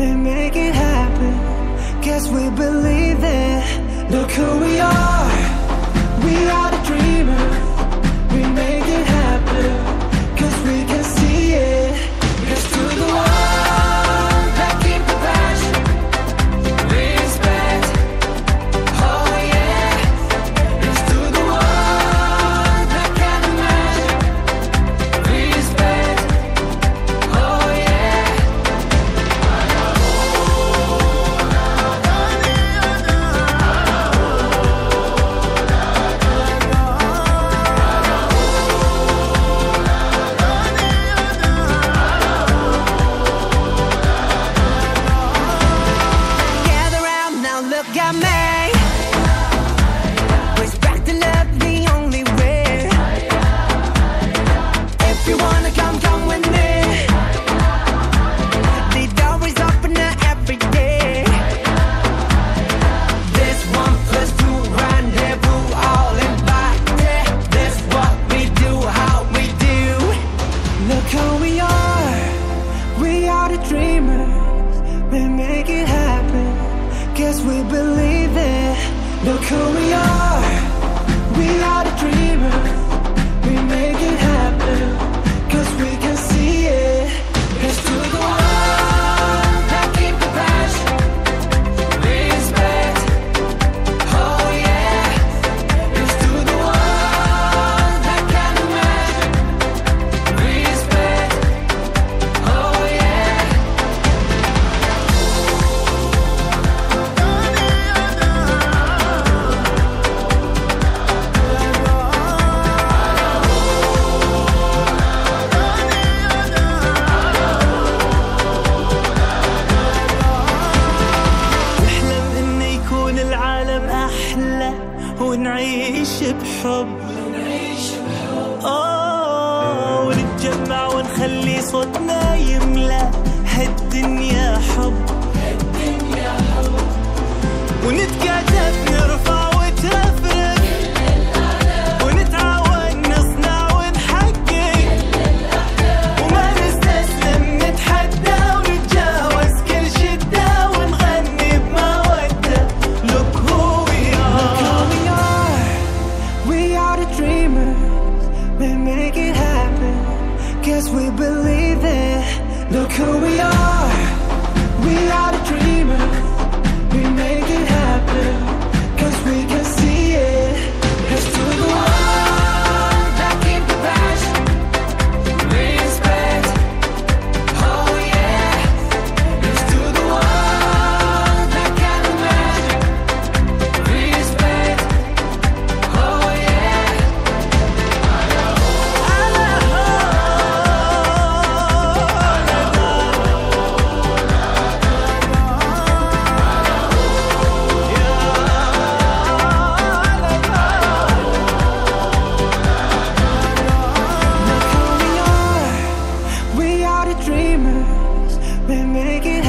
We make it happen, guess we believe it. Look who we are the dreamers. We make it happen, cause we can see it. Let's do the one that keep the passion, respect, oh yeah. Let's do the one that can imagine, respect, oh Dreamers, we make it.